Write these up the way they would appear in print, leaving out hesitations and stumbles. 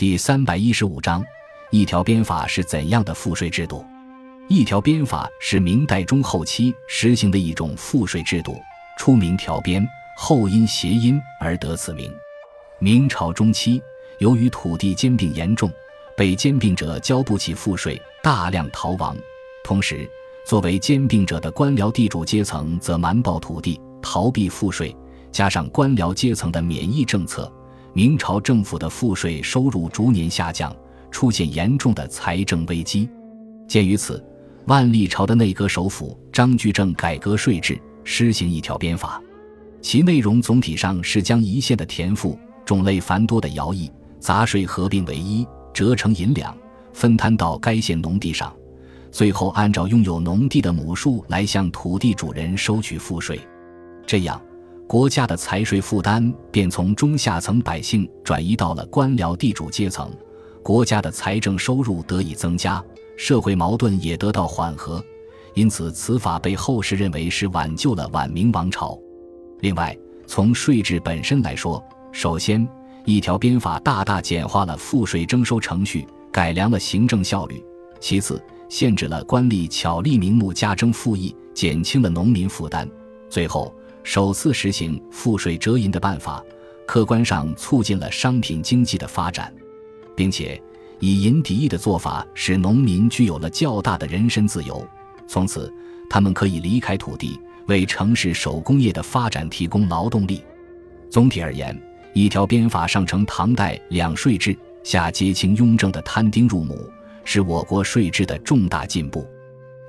第315章，一条鞭法是怎样的赋税制度？一条鞭法是明代中后期实行的一种赋税制度，初名条鞭，后因谐音而得此名。明朝中期，由于土地兼并严重，被兼并者交不起赋税，大量逃亡。同时，作为兼并者的官僚地主阶层则瞒报土地，逃避赋税，加上官僚阶层的免役政策，明朝政府的赋税收入逐年下降，出现严重的财政危机。鉴于此，万历朝的内阁首辅张居正改革税制，施行一条鞭法。其内容总体上是将一县的田赋、种类繁多的徭役、杂税合并为一，折成银两，分摊到该县农地上，最后按照拥有农地的亩数来向土地主人收取赋税。这样，国家的财税负担便从中下层百姓转移到了官僚地主阶层，国家的财政收入得以增加，社会矛盾也得到缓和。因此此法被后世认为是挽救了晚明王朝。另外，从税制本身来说，首先，一条鞭法大大简化了赋税征收程序，改良了行政效率；其次，限制了官吏巧立名目加征赋役，减轻了农民负担；最后，首次实行赋税折银的办法，客观上促进了商品经济的发展，并且以银抵役的做法使农民具有了较大的人身自由，从此他们可以离开土地，为城市手工业的发展提供劳动力。总体而言，一条鞭法上承唐代两税制，下接清雍正的摊丁入亩，是我国税制的重大进步。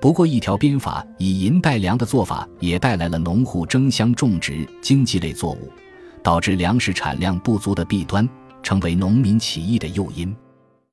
不过，一条鞭法以银代粮的做法也带来了农户争相种植经济类作物，导致粮食产量不足的弊端，成为农民起义的诱因。